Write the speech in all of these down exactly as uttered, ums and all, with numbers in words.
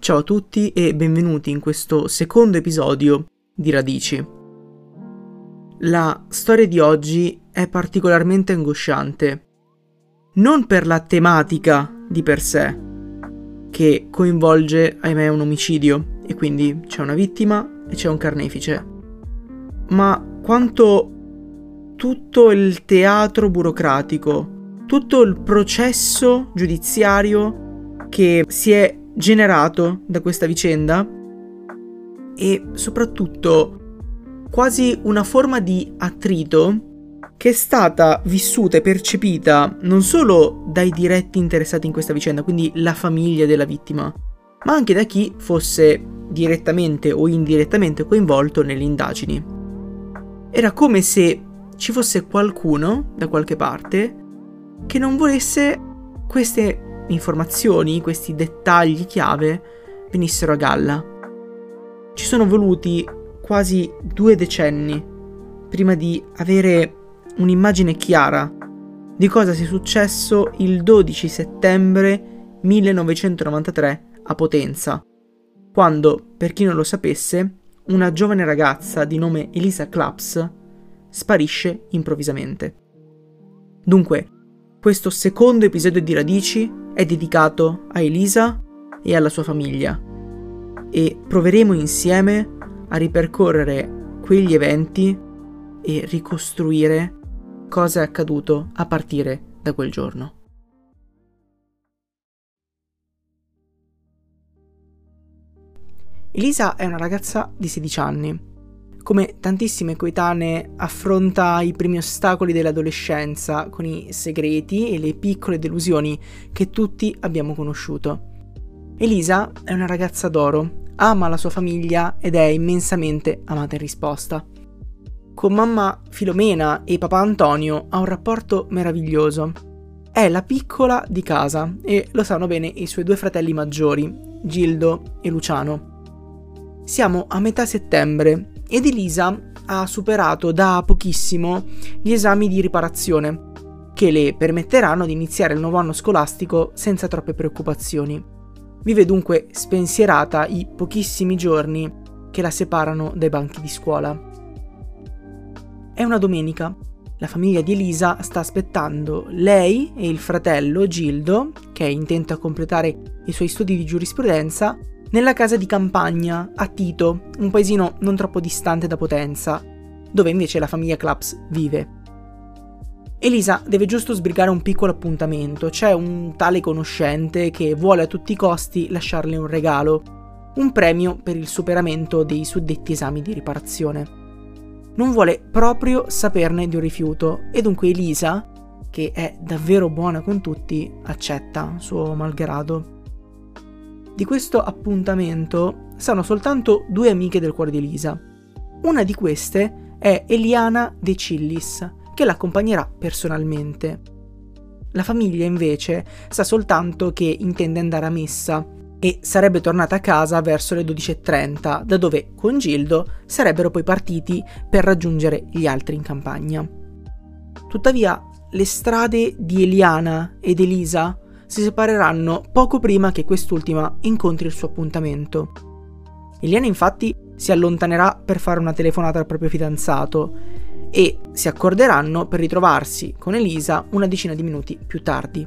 Ciao a tutti e benvenuti in questo secondo episodio di Radici. La storia di oggi è particolarmente angosciante, non per la tematica di per sé, che coinvolge, ahimè, un omicidio, e quindi c'è una vittima e c'è un carnefice, ma quanto tutto il teatro burocratico, tutto il processo giudiziario che si è generato da questa vicenda e soprattutto quasi una forma di attrito che è stata vissuta e percepita non solo dai diretti interessati in questa vicenda, quindi la famiglia della vittima, ma anche da chi fosse direttamente o indirettamente coinvolto nelle indagini. Era come se ci fosse qualcuno da qualche parte che non volesse queste informazioni, questi dettagli chiave venissero a galla. Ci sono voluti quasi due decenni prima di avere un'immagine chiara di cosa sia successo il dodici settembre millenovecentonovantatré a Potenza, quando, per chi non lo sapesse, una giovane ragazza di nome Elisa Claps sparisce improvvisamente. Dunque, questo secondo episodio di Radici è dedicato a Elisa e alla sua famiglia e proveremo insieme a ripercorrere quegli eventi e ricostruire cosa è accaduto a partire da quel giorno. Elisa è una ragazza di sedici anni. Come tantissime coetanee, affronta i primi ostacoli dell'adolescenza con i segreti e le piccole delusioni che tutti abbiamo conosciuto. Elisa è una ragazza d'oro, ama la sua famiglia ed è immensamente amata in risposta. Con mamma Filomena e papà Antonio ha un rapporto meraviglioso. È la piccola di casa e lo sanno bene i suoi due fratelli maggiori, Gildo e Luciano. Siamo a metà settembre ed Elisa ha superato da pochissimo gli esami di riparazione che le permetteranno di iniziare il nuovo anno scolastico senza troppe preoccupazioni. Vive dunque spensierata i pochissimi giorni che la separano dai banchi di scuola. È una domenica. La famiglia di Elisa sta aspettando lei e il fratello Gildo, che è intento a completare i suoi studi di giurisprudenza, nella casa di campagna a Tito, un paesino non troppo distante da Potenza, dove invece la famiglia Claps vive. Elisa deve giusto sbrigare un piccolo appuntamento, c'è un tale conoscente che vuole a tutti i costi lasciarle un regalo, un premio per il superamento dei suddetti esami di riparazione. Non vuole proprio saperne di un rifiuto e dunque Elisa, che è davvero buona con tutti, accetta suo malgrado. Di questo appuntamento sanno soltanto due amiche del cuore di Elisa. Una di queste è Eliana De Cillis, che l'accompagnerà personalmente. La famiglia invece sa soltanto che intende andare a messa e sarebbe tornata a casa verso le dodici e trenta, da dove con Gildo sarebbero poi partiti per raggiungere gli altri in campagna. Tuttavia, le strade di Eliana ed Elisa si separeranno poco prima che quest'ultima incontri il suo appuntamento. Eliana infatti si allontanerà per fare una telefonata al proprio fidanzato e si accorderanno per ritrovarsi con Elisa una decina di minuti più tardi.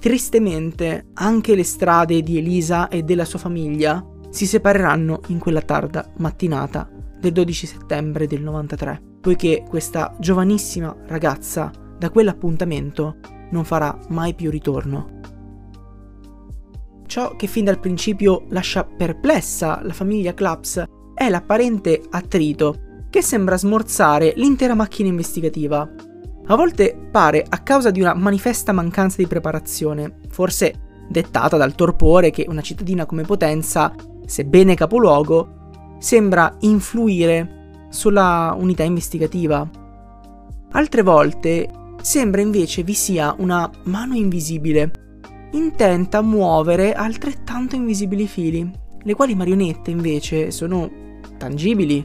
Tristemente anche le strade di Elisa e della sua famiglia si separeranno in quella tarda mattinata del dodici settembre del novantatré, poiché questa giovanissima ragazza da quell'appuntamento non farà mai più ritorno. Ciò che fin dal principio lascia perplessa la famiglia Claps è l'apparente attrito che sembra smorzare l'intera macchina investigativa. A volte pare a causa di una manifesta mancanza di preparazione, forse dettata dal torpore che una cittadina come Potenza, sebbene capoluogo, sembra influire sulla unità investigativa. Altre volte sembra invece vi sia una mano invisibile, intenta a muovere altrettanto invisibili fili, le quali marionette invece sono tangibili,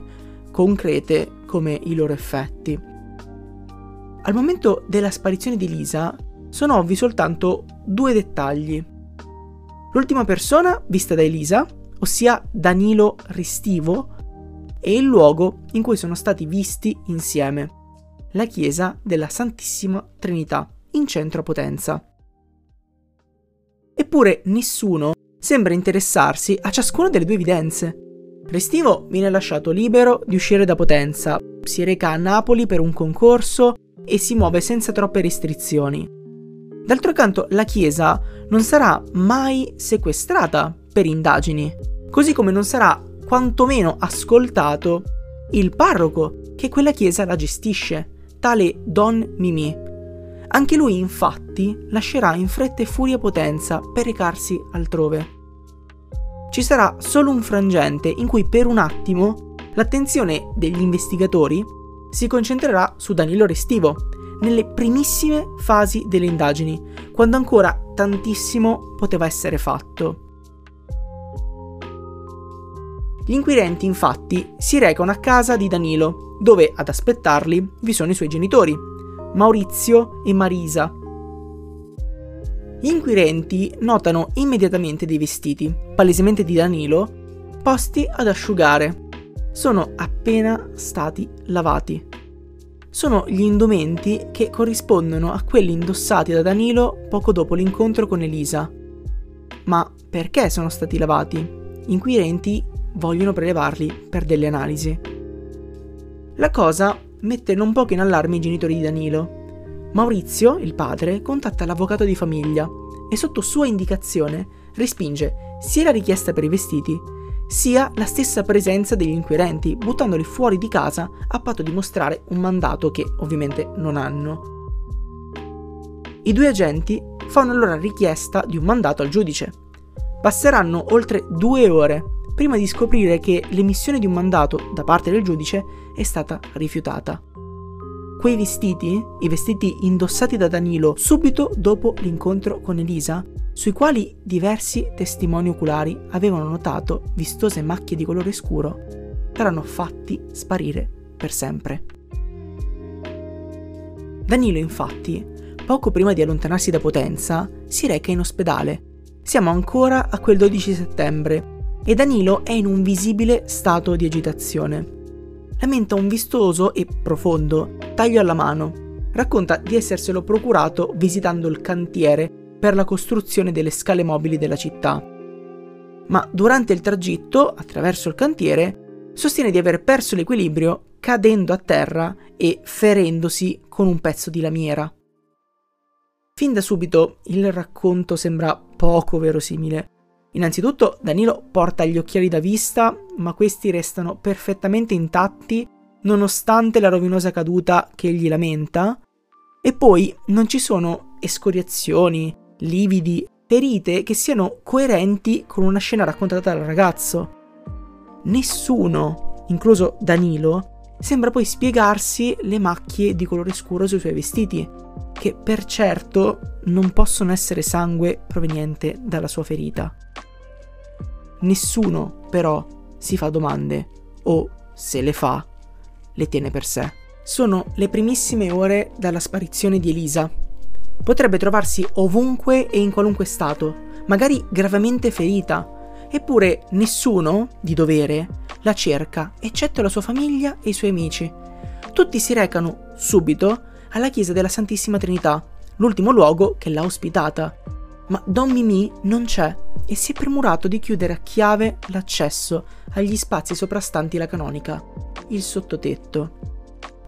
concrete come i loro effetti. Al momento della sparizione di Elisa sono ovvi soltanto due dettagli. L'ultima persona vista da Elisa, ossia Danilo Restivo, e il luogo in cui sono stati visti insieme, la chiesa della Santissima Trinità, in centro a Potenza. Eppure nessuno sembra interessarsi a ciascuna delle due evidenze. Restivo viene lasciato libero di uscire da Potenza, si reca a Napoli per un concorso e si muove senza troppe restrizioni. D'altro canto, la chiesa non sarà mai sequestrata per indagini, così come non sarà quantomeno ascoltato il parroco che quella chiesa la gestisce, tale Don Mimì. Anche lui, infatti, lascerà in fretta e furia Potenza per recarsi altrove. Ci sarà solo un frangente in cui per un attimo l'attenzione degli investigatori si concentrerà su Danilo Restivo, nelle primissime fasi delle indagini, quando ancora tantissimo poteva essere fatto. Gli inquirenti, infatti, si recano a casa di Danilo, dove ad aspettarli vi sono i suoi genitori, Maurizio e Marisa. Gli inquirenti notano immediatamente dei vestiti, palesemente di Danilo, posti ad asciugare. Sono appena stati lavati. Sono gli indumenti che corrispondono a quelli indossati da Danilo poco dopo l'incontro con Elisa. Ma perché sono stati lavati? Gli inquirenti vogliono prelevarli per delle analisi. La cosa mette non poco in allarme i genitori di Danilo. Maurizio, il padre, contatta l'avvocato di famiglia e sotto sua indicazione respinge sia la richiesta per i vestiti sia la stessa presenza degli inquirenti, buttandoli fuori di casa a patto di mostrare un mandato che ovviamente non hanno. I due agenti fanno allora richiesta di un mandato al giudice. Passeranno oltre due ore prima di scoprire che l'emissione di un mandato da parte del giudice è stata rifiutata. Quei vestiti, i vestiti indossati da Danilo subito dopo l'incontro con Elisa, sui quali diversi testimoni oculari avevano notato vistose macchie di colore scuro, saranno fatti sparire per sempre. Danilo, infatti, poco prima di allontanarsi da Potenza, si reca in ospedale. Siamo ancora a quel dodici settembre e Danilo è in un visibile stato di agitazione. Lamenta un vistoso e profondo taglio alla mano, racconta di esserselo procurato visitando il cantiere per la costruzione delle scale mobili della città. Ma durante il tragitto, attraverso il cantiere, sostiene di aver perso l'equilibrio cadendo a terra e ferendosi con un pezzo di lamiera. Fin da subito il racconto sembra poco verosimile. Innanzitutto Danilo porta gli occhiali da vista, ma questi restano perfettamente intatti nonostante la rovinosa caduta che egli lamenta, e poi non ci sono escoriazioni, lividi, ferite che siano coerenti con una scena raccontata dal ragazzo. Nessuno, incluso Danilo, sembra poi spiegarsi le macchie di colore scuro sui suoi vestiti, che per certo non possono essere sangue proveniente dalla sua ferita. Nessuno, però, si fa domande, o se le fa, le tiene per sé. Sono le primissime ore dalla sparizione di Elisa. Potrebbe trovarsi ovunque e in qualunque stato, magari gravemente ferita, eppure nessuno, di dovere, la cerca, eccetto la sua famiglia e i suoi amici. Tutti si recano subito alla chiesa della Santissima Trinità, l'ultimo luogo che l'ha ospitata. Ma Don Mimì non c'è e si è premurato di chiudere a chiave l'accesso agli spazi soprastanti la canonica, il sottotetto.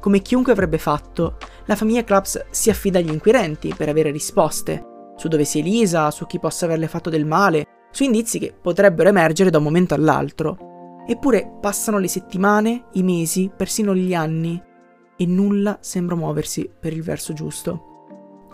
Come chiunque avrebbe fatto, la famiglia Claps si affida agli inquirenti per avere risposte su dove sia Elisa, su chi possa averle fatto del male, su indizi che potrebbero emergere da un momento all'altro. Eppure passano le settimane, i mesi, persino gli anni, e nulla sembra muoversi per il verso giusto.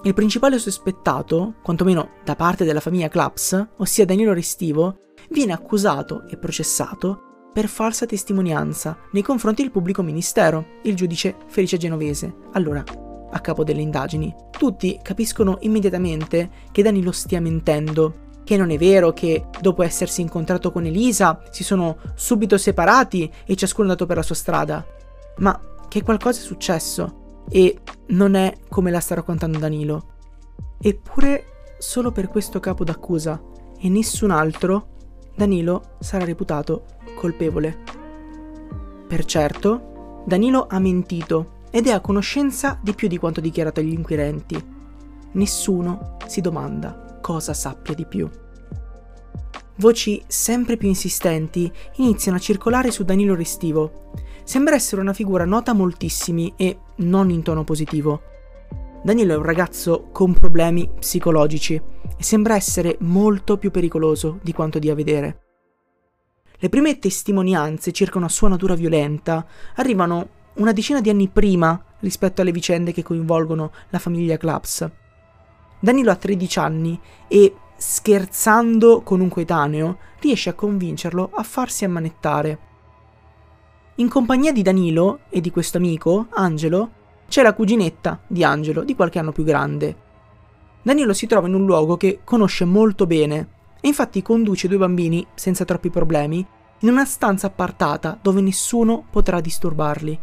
Il principale sospettato, quantomeno da parte della famiglia Claps, ossia Danilo Restivo, viene accusato e processato per falsa testimonianza nei confronti del pubblico ministero, il giudice Felice Genovese, allora a capo delle indagini. Tutti capiscono immediatamente che Danilo stia mentendo, che non è vero che dopo essersi incontrato con Elisa si sono subito separati e ciascuno è andato per la sua strada, ma che qualcosa è successo e non è come la sta raccontando Danilo. Eppure, solo per questo capo d'accusa e nessun altro, Danilo sarà reputato colpevole. Per certo, Danilo ha mentito ed è a conoscenza di più di quanto dichiarato agli inquirenti. Nessuno si domanda cosa sappia di più. Voci sempre più insistenti iniziano a circolare su Danilo Restivo. Sembra essere una figura nota a moltissimi e non in tono positivo. Danilo è un ragazzo con problemi psicologici e sembra essere molto più pericoloso di quanto dia a vedere. Le prime testimonianze circa una sua natura violenta arrivano una decina di anni prima rispetto alle vicende che coinvolgono la famiglia Claps. Danilo ha tredici anni e, scherzando con un coetaneo, riesce a convincerlo a farsi ammanettare. In compagnia di Danilo e di questo amico, Angelo, c'è la cuginetta di Angelo, di qualche anno più grande. Danilo si trova in un luogo che conosce molto bene e infatti conduce due bambini, senza troppi problemi, in una stanza appartata dove nessuno potrà disturbarli.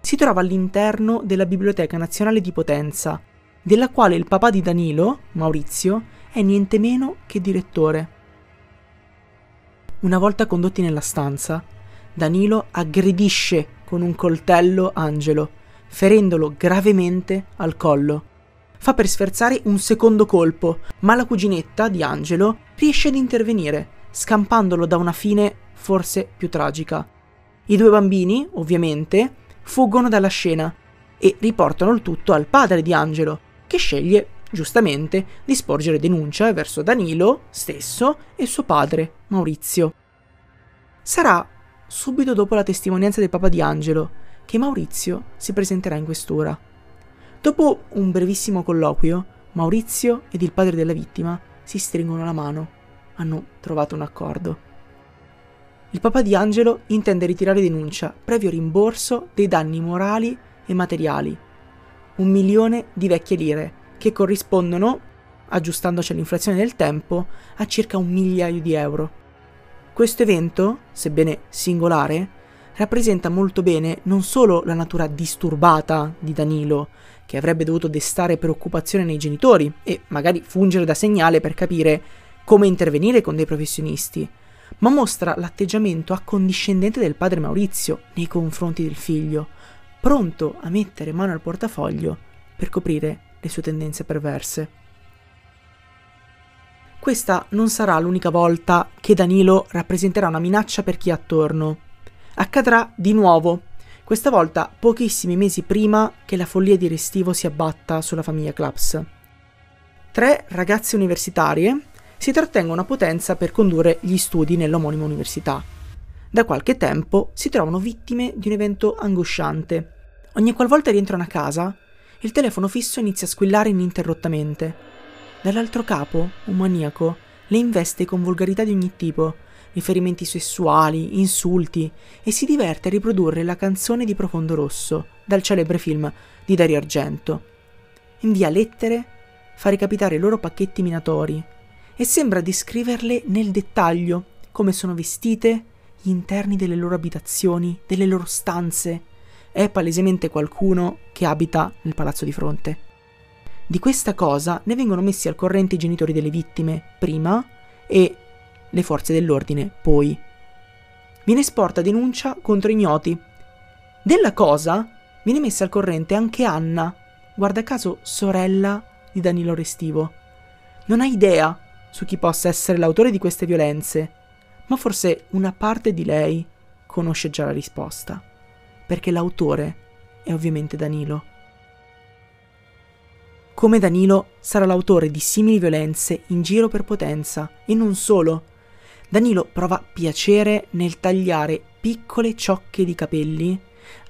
Si trova all'interno della Biblioteca Nazionale di Potenza, della quale il papà di Danilo, Maurizio, è niente meno che direttore. Una volta condotti nella stanza, Danilo aggredisce con un coltello Angelo, ferendolo gravemente al collo. Fa per sferzare un secondo colpo, ma la cuginetta di Angelo riesce ad intervenire, scampandolo da una fine forse più tragica. I due bambini, ovviamente, fuggono dalla scena e riportano il tutto al padre di Angelo, che sceglie, giustamente, di sporgere denuncia verso Danilo stesso e suo padre, Maurizio. Sarà subito dopo la testimonianza del papà di Angelo che Maurizio si presenterà in questura. Dopo un brevissimo colloquio, Maurizio ed il padre della vittima si stringono la mano. Hanno trovato un accordo. Il papà di Angelo intende ritirare denuncia, previo rimborso dei danni morali e materiali. Un milione di vecchie lire, che corrispondono, aggiustandoci all'inflazione del tempo, a circa un migliaio di euro. Questo evento, sebbene singolare, rappresenta molto bene non solo la natura disturbata di Danilo, che avrebbe dovuto destare preoccupazione nei genitori e magari fungere da segnale per capire come intervenire con dei professionisti, ma mostra l'atteggiamento accondiscendente del padre Maurizio nei confronti del figlio, pronto a mettere mano al portafoglio per coprire le sue tendenze perverse. Questa non sarà l'unica volta che Danilo rappresenterà una minaccia per chi è attorno. Accadrà di nuovo, questa volta pochissimi mesi prima che la follia di Restivo si abbatta sulla famiglia Claps. Tre ragazze universitarie si trattengono a Potenza per condurre gli studi nell'omonima università. Da qualche tempo si trovano vittime di un evento angosciante. Ogni qualvolta rientrano a casa, il telefono fisso inizia a squillare ininterrottamente. Dall'altro capo, un maniaco, le investe con volgarità di ogni tipo, riferimenti sessuali, insulti, e si diverte a riprodurre la canzone di Profondo Rosso, dal celebre film di Dario Argento. Invia lettere, fa recapitare i loro pacchetti minatori, e sembra descriverle nel dettaglio, come sono vestite, gli interni delle loro abitazioni, delle loro stanze. È palesemente qualcuno che abita nel palazzo di fronte. Di questa cosa ne vengono messi al corrente i genitori delle vittime prima e le forze dell'ordine poi. Viene sporta denuncia contro ignoti. Della cosa viene messa al corrente anche Anna, guarda caso sorella di Danilo Restivo. Non ha idea su chi possa essere l'autore di queste violenze, ma forse una parte di lei conosce già la risposta, perché l'autore è ovviamente Danilo. Come Danilo sarà l'autore di simili violenze in giro per Potenza, e non solo. Danilo prova piacere nel tagliare piccole ciocche di capelli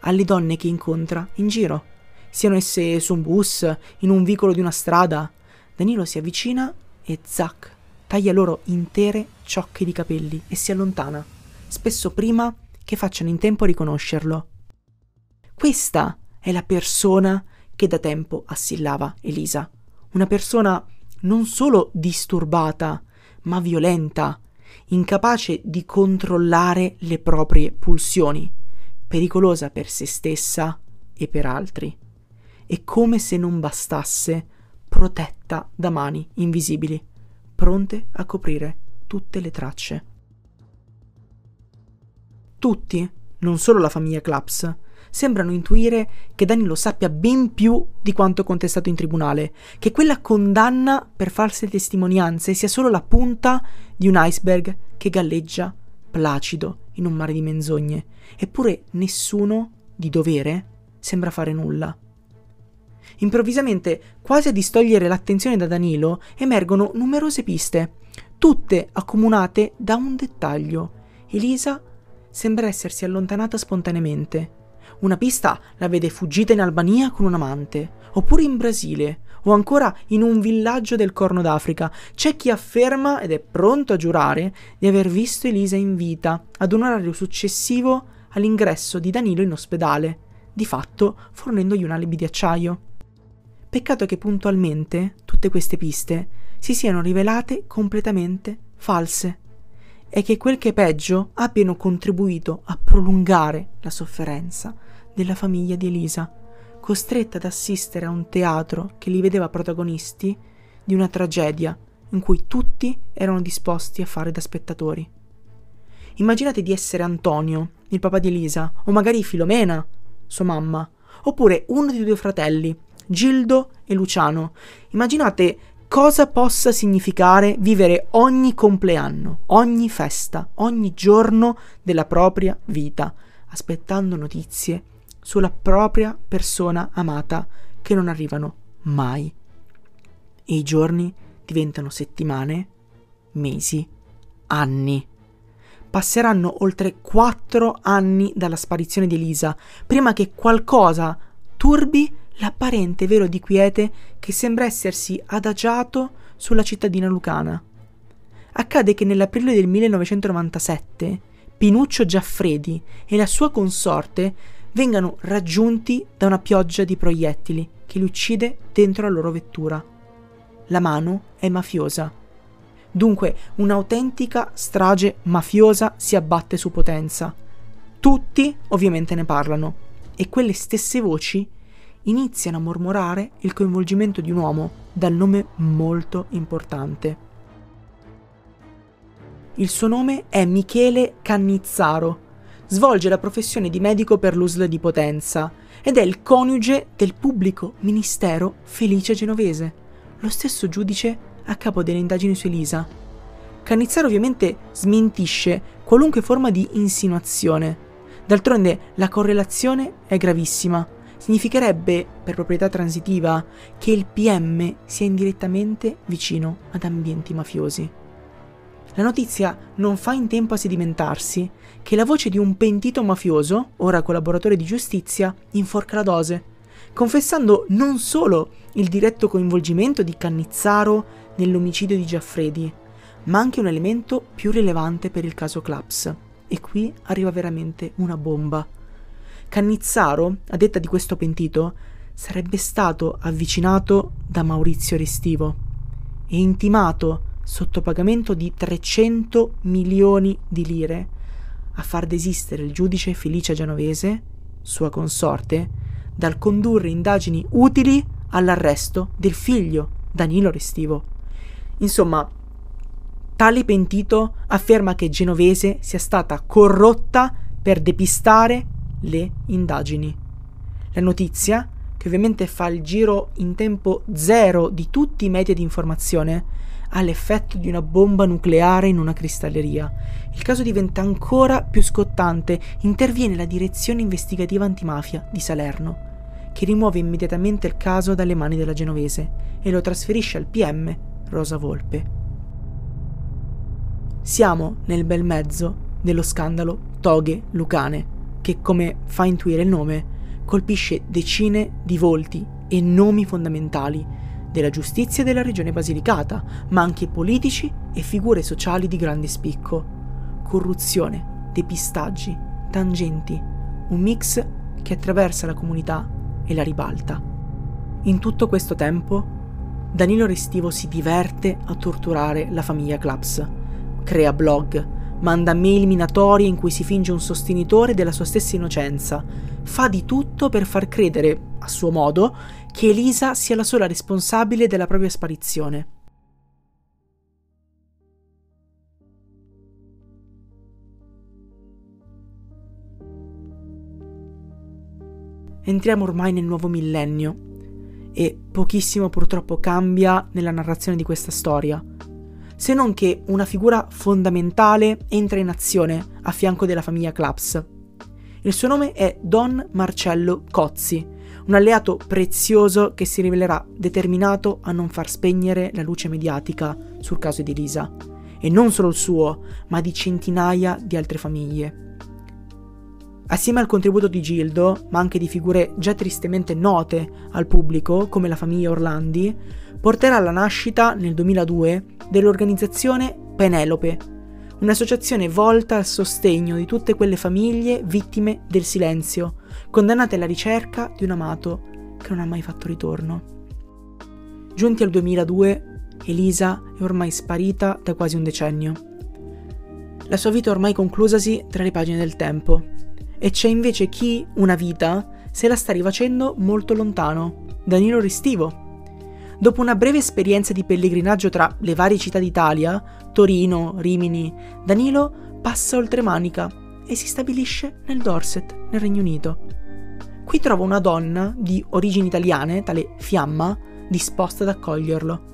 alle donne che incontra in giro, siano esse su un bus, in un vicolo di una strada. Danilo si avvicina e zac, taglia loro intere ciocche di capelli e si allontana, spesso prima che facciano in tempo a riconoscerlo. Questa è la persona che da tempo assillava Elisa, una persona non solo disturbata, ma violenta, incapace di controllare le proprie pulsioni, pericolosa per se stessa e per altri, e come se non bastasse, protetta da mani invisibili, pronte a coprire tutte le tracce. Tutti, non solo la famiglia Claps, sembrano intuire che Danilo sappia ben più di quanto contestato in tribunale, che quella condanna per false testimonianze sia solo la punta di un iceberg che galleggia placido in un mare di menzogne. Eppure nessuno, di dovere, sembra fare nulla. Improvvisamente, quasi a distogliere l'attenzione da Danilo, emergono numerose piste, tutte accomunate da un dettaglio. Elisa sembra essersi allontanata spontaneamente. Una pista la vede fuggita in Albania con un amante, oppure in Brasile, o ancora in un villaggio del Corno d'Africa. C'è chi afferma, ed è pronto a giurare, di aver visto Elisa in vita ad un orario successivo all'ingresso di Danilo in ospedale, di fatto fornendogli un alibi di acciaio. Peccato che puntualmente tutte queste piste si siano rivelate completamente false, e che quel che è peggio abbiano contribuito a prolungare la sofferenza della famiglia di Elisa, costretta ad assistere a un teatro che li vedeva protagonisti di una tragedia in cui tutti erano disposti a fare da spettatori. Immaginate di essere Antonio, il papà di Elisa, o magari Filomena, sua mamma, oppure uno dei due fratelli, Gildo e Luciano. Immaginate cosa possa significare vivere ogni compleanno, ogni festa, ogni giorno della propria vita, aspettando notizie sulla propria persona amata che non arrivano mai. E i giorni diventano settimane, mesi, anni. Passeranno oltre quattro anni dalla sparizione di Elisa, prima che qualcosa turbi l'apparente velo di quiete che sembra essersi adagiato sulla cittadina lucana. Accade che nell'aprile del millenovecentonovantasette Pinuccio Giaffredi e la sua consorte vengano raggiunti da una pioggia di proiettili che li uccide dentro la loro vettura. La mano è mafiosa. Dunque un'autentica strage mafiosa si abbatte su Potenza. Tutti ovviamente ne parlano, e quelle stesse voci iniziano a mormorare il coinvolgimento di un uomo dal nome molto importante. Il suo nome è Michele Cannizzaro, svolge la professione di medico per l'U S L di Potenza ed è il coniuge del pubblico ministero Felice Genovese, lo stesso giudice a capo delle indagini su Elisa. Cannizzaro ovviamente smentisce qualunque forma di insinuazione. D'altronde la correlazione è gravissima. Significherebbe, per proprietà transitiva, che il P M sia indirettamente vicino ad ambienti mafiosi. La notizia non fa in tempo a sedimentarsi che la voce di un pentito mafioso, ora collaboratore di giustizia, inforca la dose, confessando non solo il diretto coinvolgimento di Cannizzaro nell'omicidio di Giaffredi, ma anche un elemento più rilevante per il caso Claps. E qui arriva veramente una bomba. Cannizzaro, a detta di questo pentito, sarebbe stato avvicinato da Maurizio Restivo e intimato, sotto pagamento di trecento milioni di lire, a far desistere il giudice Felice Genovese, sua consorte, dal condurre indagini utili all'arresto del figlio, Danilo Restivo. Insomma, tale pentito afferma che Genovese sia stata corrotta per depistare le indagini. La notizia, che ovviamente fa il giro in tempo zero di tutti i media di informazione, ha l'effetto di una bomba nucleare in una cristalleria. Il caso diventa ancora più scottante. Interviene la Direzione Investigativa Antimafia di Salerno, che rimuove immediatamente il caso dalle mani della Genovese e lo trasferisce al P M Rosa Volpe. Siamo nel bel mezzo dello scandalo Toghe-Lucane, che, come fa intuire il nome, colpisce decine di volti e nomi fondamentali della giustizia della regione Basilicata, ma anche politici e figure sociali di grande spicco. Corruzione, depistaggi, tangenti, un mix che attraversa la comunità e la ribalta. In tutto questo tempo, Danilo Restivo si diverte a torturare la famiglia Claps, crea blog, manda mail minatorie in cui si finge un sostenitore della sua stessa innocenza. Fa di tutto per far credere, a suo modo, che Elisa sia la sola responsabile della propria sparizione. Entriamo ormai nel nuovo millennio e pochissimo purtroppo cambia nella narrazione di questa storia, se non che una figura fondamentale entra in azione a fianco della famiglia Claps. Il suo nome è Don Marcello Cozzi, un alleato prezioso che si rivelerà determinato a non far spegnere la luce mediatica sul caso di Elisa, e non solo il suo, ma di centinaia di altre famiglie. Assieme al contributo di Gildo, ma anche di figure già tristemente note al pubblico, come la famiglia Orlandi, porterà alla nascita, nel duemiladue, dell'organizzazione Penelope, un'associazione volta al sostegno di tutte quelle famiglie vittime del silenzio, condannate alla ricerca di un amato che non ha mai fatto ritorno. Giunti al duemiladue, Elisa è ormai sparita da quasi un decennio. La sua vita è ormai conclusasi tra le pagine del tempo. E c'è invece chi una vita se la sta rifacendo molto lontano, Danilo Restivo. Dopo una breve esperienza di pellegrinaggio tra le varie città d'Italia, Torino, Rimini, Danilo passa oltre Manica e si stabilisce nel Dorset, nel Regno Unito. Qui trova una donna di origini italiane, tale Fiamma, disposta ad accoglierlo.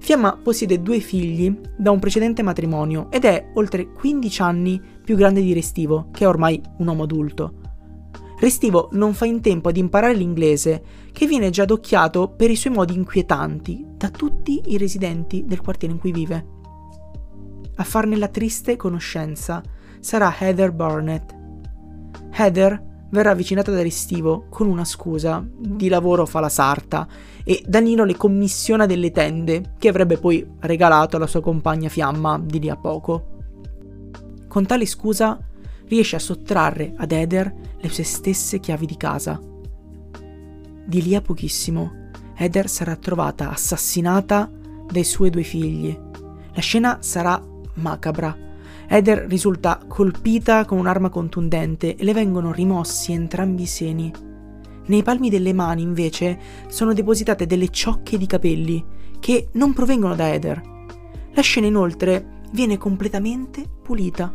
Fiamma possiede due figli da un precedente matrimonio ed è oltre quindici anni più grande di Restivo, che è ormai un uomo adulto. Restivo non fa in tempo ad imparare l'inglese, che viene già adocchiato per i suoi modi inquietanti da tutti i residenti del quartiere in cui vive. A farne la triste conoscenza sarà Heather Barnett. Heather verrà avvicinata da Restivo con una scusa, di lavoro fa la sarta, e Danilo le commissiona delle tende che avrebbe poi regalato alla sua compagna Fiamma di lì a poco. Con tale scusa riesce a sottrarre ad Heather le sue stesse chiavi di casa. Di lì a pochissimo Heather sarà trovata assassinata dai suoi due figli. La scena sarà macabra. Heather risulta colpita con un'arma contundente e le vengono rimossi entrambi i seni. Nei palmi delle mani, invece, sono depositate delle ciocche di capelli che non provengono da Heather. La scena, inoltre, viene completamente pulita,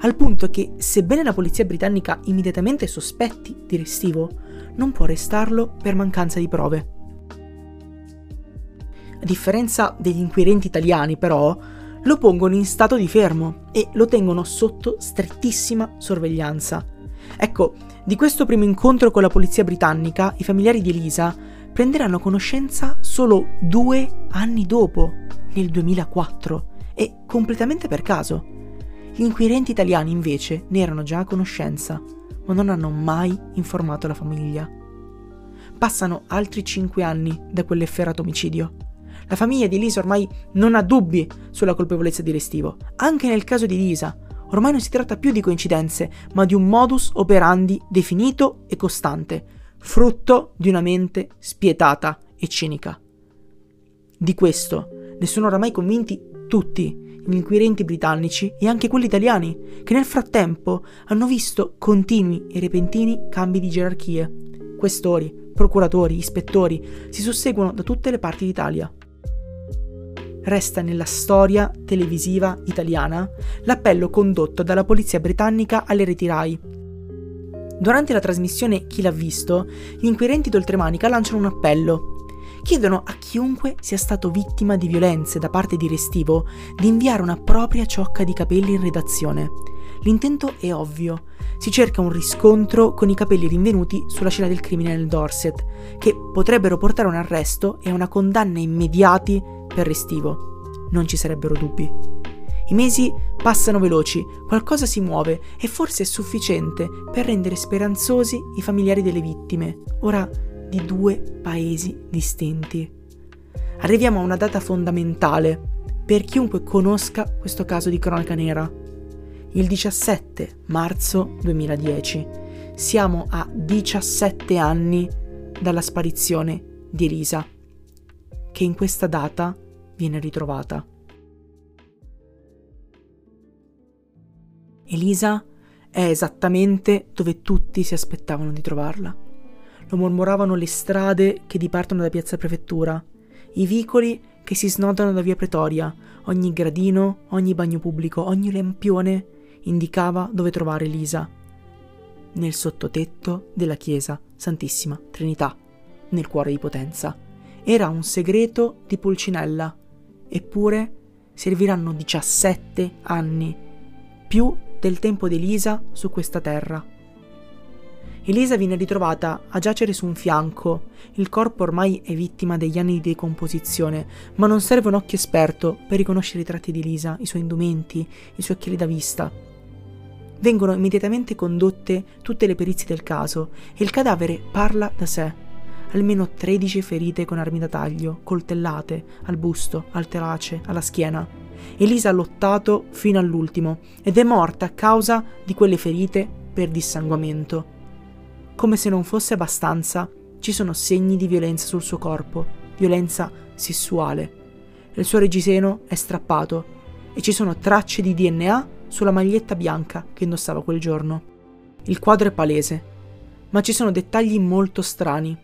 al punto che, sebbene la polizia britannica immediatamente sospetti di Restivo, non può arrestarlo per mancanza di prove. A differenza degli inquirenti italiani, però, lo pongono in stato di fermo e lo tengono sotto strettissima sorveglianza. Ecco, di questo primo incontro con la polizia britannica i familiari di Elisa prenderanno conoscenza solo due anni dopo, nel duemilaquattro, e completamente per caso. Gli inquirenti italiani invece ne erano già a conoscenza, ma non hanno mai informato la famiglia. Passano altri cinque anni da quell'efferato omicidio. La famiglia di Elisa ormai non ha dubbi sulla colpevolezza di Restivo. Anche nel caso di Elisa, ormai non si tratta più di coincidenze, ma di un modus operandi definito e costante, frutto di una mente spietata e cinica. Di questo ne sono oramai convinti tutti gli inquirenti britannici e anche quelli italiani, che nel frattempo hanno visto continui e repentini cambi di gerarchie. Questori, procuratori, ispettori si susseguono da tutte le parti d'Italia. Resta nella storia televisiva italiana l'appello condotto dalla polizia britannica alle reti Rai. Durante la trasmissione Chi l'ha visto, gli inquirenti d'Oltremanica lanciano un appello. Chiedono a chiunque sia stato vittima di violenze da parte di Restivo di inviare una propria ciocca di capelli in redazione. L'intento è ovvio, si cerca un riscontro con i capelli rinvenuti sulla scena del crimine nel Dorset, che potrebbero portare a un arresto e a una condanna immediati per Restivo. Non ci sarebbero dubbi. I mesi passano veloci, qualcosa si muove e forse è sufficiente per rendere speranzosi i familiari delle vittime, ora di due paesi distinti. Arriviamo a una data fondamentale per chiunque conosca questo caso di cronaca nera. Il diciassette marzo duemiladieci, siamo a diciassette anni dalla sparizione di Elisa, che in questa data viene ritrovata. Elisa è esattamente dove tutti si aspettavano di trovarla. Lo mormoravano le strade che dipartono da Piazza Prefettura, i vicoli che si snodano da Via Pretoria, ogni gradino, ogni bagno pubblico, ogni lampione indicava dove trovare Elisa, nel sottotetto della chiesa Santissima Trinità, nel cuore di Potenza. Era un segreto di Pulcinella, eppure serviranno diciassette anni, più del tempo di Elisa su questa terra. Elisa viene ritrovata a giacere su un fianco, il corpo ormai è vittima degli anni di decomposizione, ma non serve un occhio esperto per riconoscere i tratti di Elisa, i suoi indumenti, i suoi occhiali da vista. Vengono immediatamente condotte tutte le perizie del caso e il cadavere parla da sé. Almeno tredici ferite con armi da taglio, coltellate, al busto, al torace, alla schiena. Elisa ha lottato fino all'ultimo ed è morta a causa di quelle ferite per dissanguamento. Come se non fosse abbastanza, ci sono segni di violenza sul suo corpo, violenza sessuale. Il suo reggiseno è strappato e ci sono tracce di D N A sulla maglietta bianca che indossava quel giorno. Il quadro è palese, ma ci sono dettagli molto strani.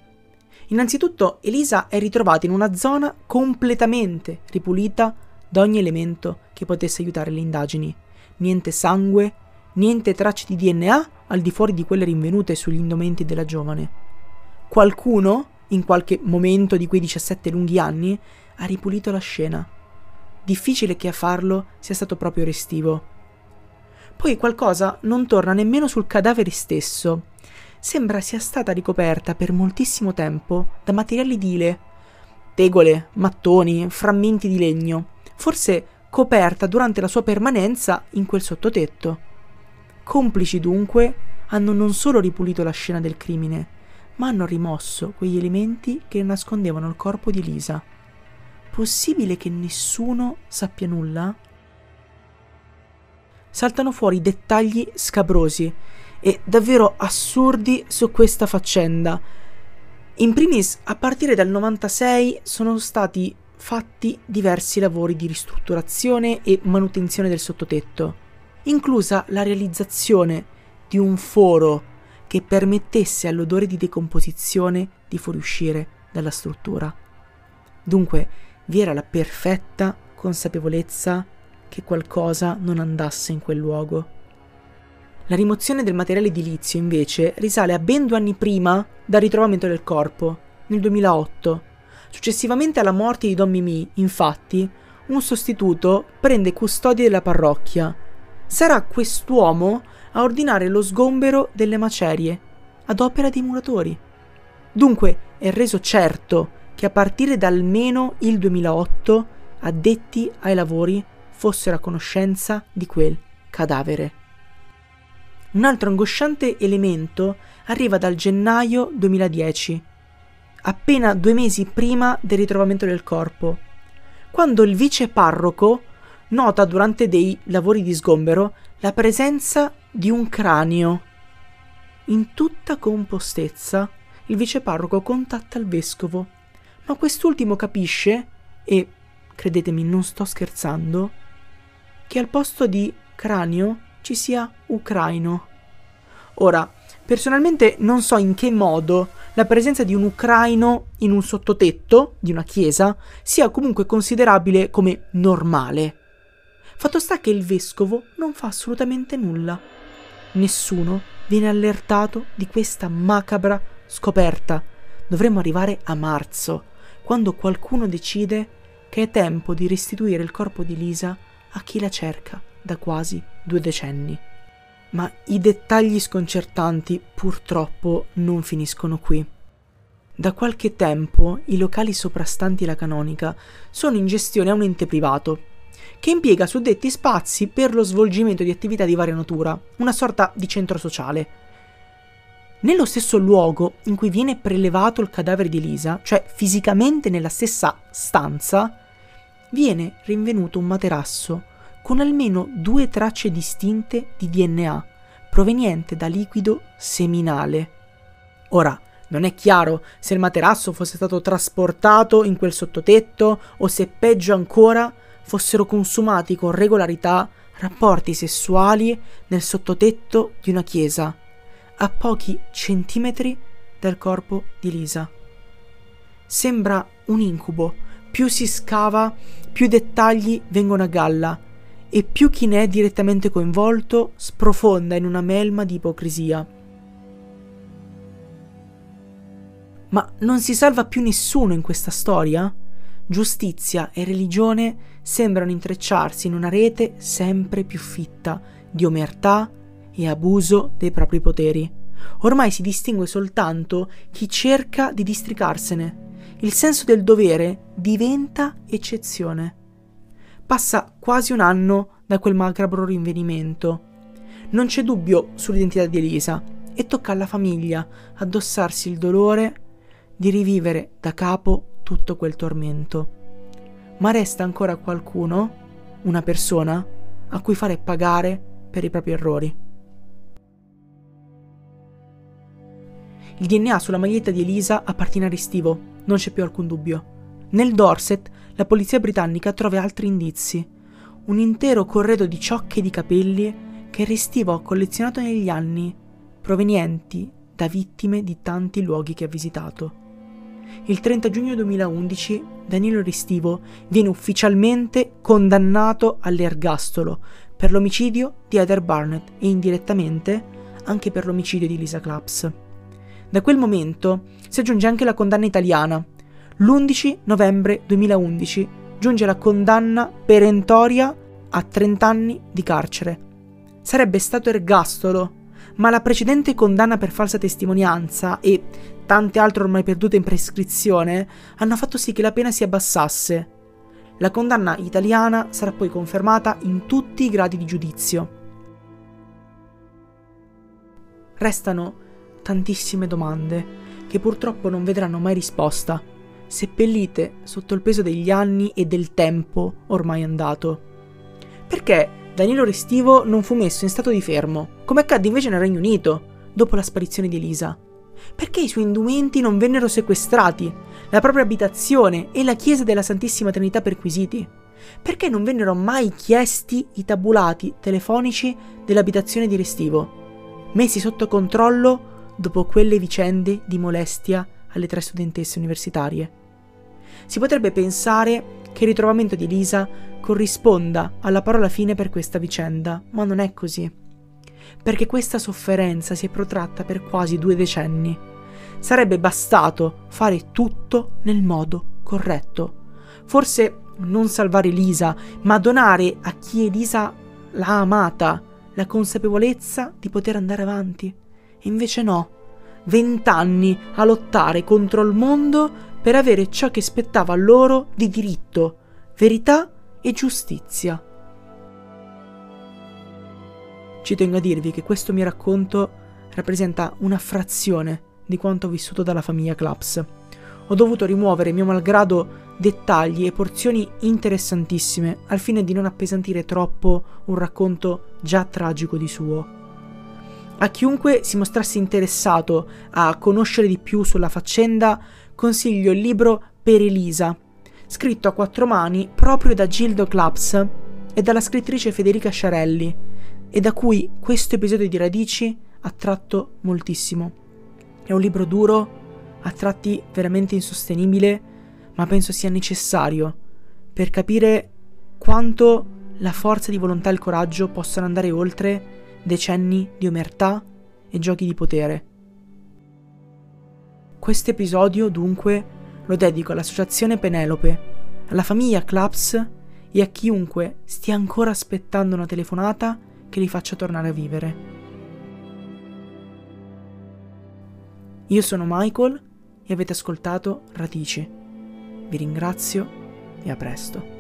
Innanzitutto Elisa è ritrovata in una zona completamente ripulita da ogni elemento che potesse aiutare le indagini. Niente sangue, niente tracce di D N A al di fuori di quelle rinvenute sugli indumenti della giovane. Qualcuno, in qualche momento di quei diciassette lunghi anni, ha ripulito la scena. Difficile che a farlo sia stato proprio Restivo. Poi qualcosa non torna nemmeno sul cadavere stesso. Sembra sia stata ricoperta per moltissimo tempo da materiali di ile, tegole, mattoni, frammenti di legno, forse coperta durante la sua permanenza in quel sottotetto. Complici dunque hanno non solo ripulito la scena del crimine, ma hanno rimosso quegli elementi che nascondevano il corpo di Elisa. Possibile che nessuno sappia nulla? Saltano fuori dettagli scabrosi e davvero assurdi su questa faccenda. In primis, a partire dal novantasei sono stati fatti diversi lavori di ristrutturazione e manutenzione del sottotetto, inclusa la realizzazione di un foro che permettesse all'odore di decomposizione di fuoriuscire dalla struttura. Dunque, vi era la perfetta consapevolezza che qualcosa non andasse in quel luogo. La rimozione del materiale edilizio, invece, risale a ben due anni prima dal ritrovamento del corpo, nel duemilaotto. Successivamente alla morte di Don Mimì, infatti, un sostituto prende custodia della parrocchia. Sarà quest'uomo a ordinare lo sgombero delle macerie, ad opera dei muratori. Dunque è reso certo che a partire da almeno il duemilaotto addetti ai lavori fossero a conoscenza di quel cadavere. Un altro angosciante elemento arriva dal gennaio duemiladieci, appena due mesi prima del ritrovamento del corpo, quando il vice parroco nota durante dei lavori di sgombero la presenza di un cranio. In tutta compostezza il viceparroco contatta il vescovo, ma quest'ultimo capisce, e credetemi non sto scherzando, che al posto di cranio ci sia ucraino. Ora, personalmente non so in che modo la presenza di un ucraino in un sottotetto di una chiesa sia comunque considerabile come normale. Fatto sta che il vescovo non fa assolutamente nulla. Nessuno viene allertato di questa macabra scoperta. Dovremmo arrivare a marzo, quando qualcuno decide che è tempo di restituire il corpo di Elisa a chi la cerca da quasi due decenni. Ma i dettagli sconcertanti purtroppo non finiscono qui. Da qualche tempo i locali soprastanti la canonica sono in gestione a un ente privato, che impiega suddetti spazi per lo svolgimento di attività di varia natura, una sorta di centro sociale. Nello stesso luogo in cui viene prelevato il cadavere di Elisa, cioè fisicamente nella stessa stanza, viene rinvenuto un materasso con almeno due tracce distinte di D N A proveniente da liquido seminale. Ora, non è chiaro se il materasso fosse stato trasportato in quel sottotetto o se, peggio ancora, fossero consumati con regolarità rapporti sessuali nel sottotetto di una chiesa, a pochi centimetri dal corpo di Elisa. Sembra un incubo, più si scava, più dettagli vengono a galla e più chi ne è direttamente coinvolto sprofonda in una melma di ipocrisia. Ma non si salva più nessuno in questa storia? Giustizia e religione sembrano intrecciarsi in una rete sempre più fitta di omertà e abuso dei propri poteri. Ormai si distingue soltanto chi cerca di districarsene. Il senso del dovere diventa eccezione. Passa quasi un anno da quel macabro rinvenimento. Non c'è dubbio sull'identità di Elisa e tocca alla famiglia addossarsi il dolore di rivivere da capo tutto quel tormento. Ma resta ancora qualcuno, una persona, a cui fare pagare per i propri errori. Il D N A sulla maglietta di Elisa appartiene a Restivo, non c'è più alcun dubbio. Nel Dorset la polizia britannica trova altri indizi, un intero corredo di ciocche di capelli che Restivo ha collezionato negli anni, provenienti da vittime di tanti luoghi che ha visitato. Il trenta giugno duemilaundici Danilo Restivo viene ufficialmente condannato all'ergastolo per l'omicidio di Heather Barnett e indirettamente anche per l'omicidio di Elisa Claps. Da quel momento si aggiunge anche la condanna italiana. L'undici novembre duemilaundici giunge la condanna perentoria a trenta anni di carcere. Sarebbe stato ergastolo, ma la precedente condanna per falsa testimonianza e tante altre ormai perdute in prescrizione hanno fatto sì che la pena si abbassasse. La condanna italiana sarà poi confermata in tutti i gradi di giudizio. Restano tantissime domande che purtroppo non vedranno mai risposta, seppellite sotto il peso degli anni e del tempo ormai andato. Perché Danilo Restivo non fu messo in stato di fermo, come accadde invece nel Regno Unito, dopo la sparizione di Elisa? Perché i suoi indumenti non vennero sequestrati, la propria abitazione e la chiesa della Santissima Trinità perquisiti? Perché non vennero mai chiesti i tabulati telefonici dell'abitazione di Restivo, messi sotto controllo dopo quelle vicende di molestia alle tre studentesse universitarie? Si potrebbe pensare che il ritrovamento di Elisa corrisponda alla parola fine per questa vicenda, ma non è così, perché questa sofferenza si è protratta per quasi due decenni. Sarebbe bastato fare tutto nel modo corretto, forse non salvare Elisa, ma donare a chi Elisa l'ha amata la consapevolezza di poter andare avanti. E invece no, vent'anni a lottare contro il mondo per avere ciò che spettava loro di diritto, verità e giustizia. Ci tengo a dirvi che questo mio racconto rappresenta una frazione di quanto vissuto dalla famiglia Claps. Ho dovuto rimuovere mio malgrado dettagli e porzioni interessantissime al fine di non appesantire troppo un racconto già tragico di suo. A chiunque si mostrasse interessato a conoscere di più sulla faccenda, consiglio il libro Per Elisa, scritto a quattro mani proprio da Gildo Claps e dalla scrittrice Federica Sciarelli, e da cui questo episodio di Radici ha tratto moltissimo. È un libro duro, a tratti veramente insostenibile, ma penso sia necessario per capire quanto la forza di volontà e il coraggio possano andare oltre decenni di omertà e giochi di potere. Questo episodio, dunque, lo dedico all'associazione Penelope, alla famiglia Claps e a chiunque stia ancora aspettando una telefonata che li faccia tornare a vivere. Io sono Michael e avete ascoltato Radici. Vi ringrazio e a presto.